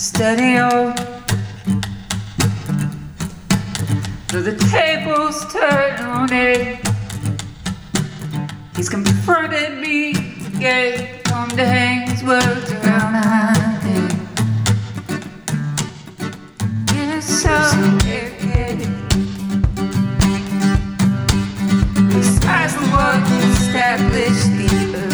Steady-o. Though the tables turn on it, he's confronted me again. Come to hang his words around my head. It's so wicked. His eyes are what established the earth.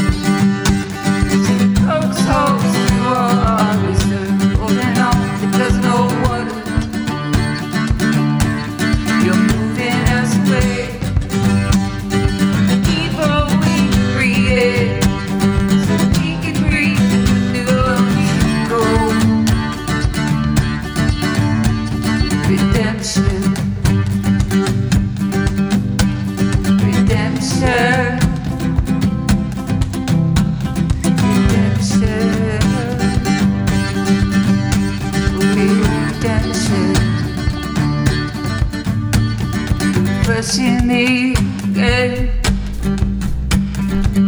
Refreshing the air,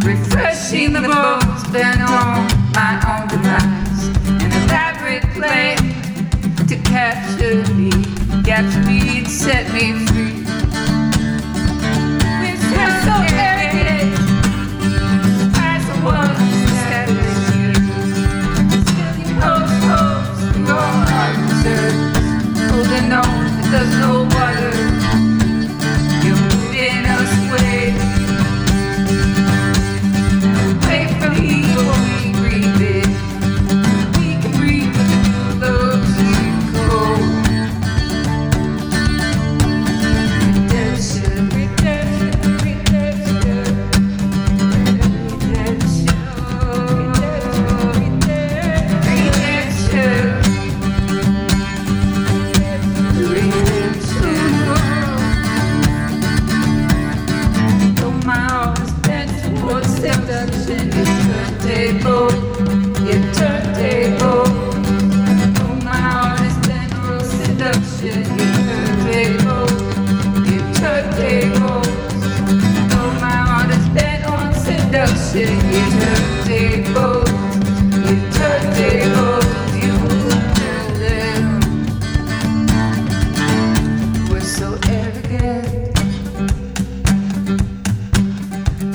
refreshing the bones bent on my own demise. An elaborate plan to capture me, and set me free. It's so arrogant, as I was established here. Still he holds hopes for your heart reserves, holding on that there's no water.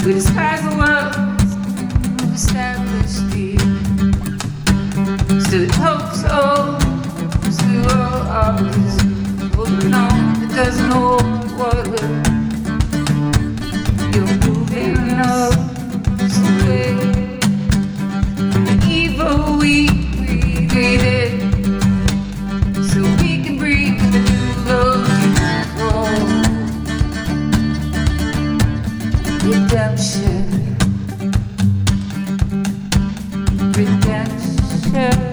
We despise the world we've established here. Still it hopes, still all ours. Holding on that doesn't know what will. You're moving us away from the evil we created, so we can breathe with the new love you call redemption. Redemption.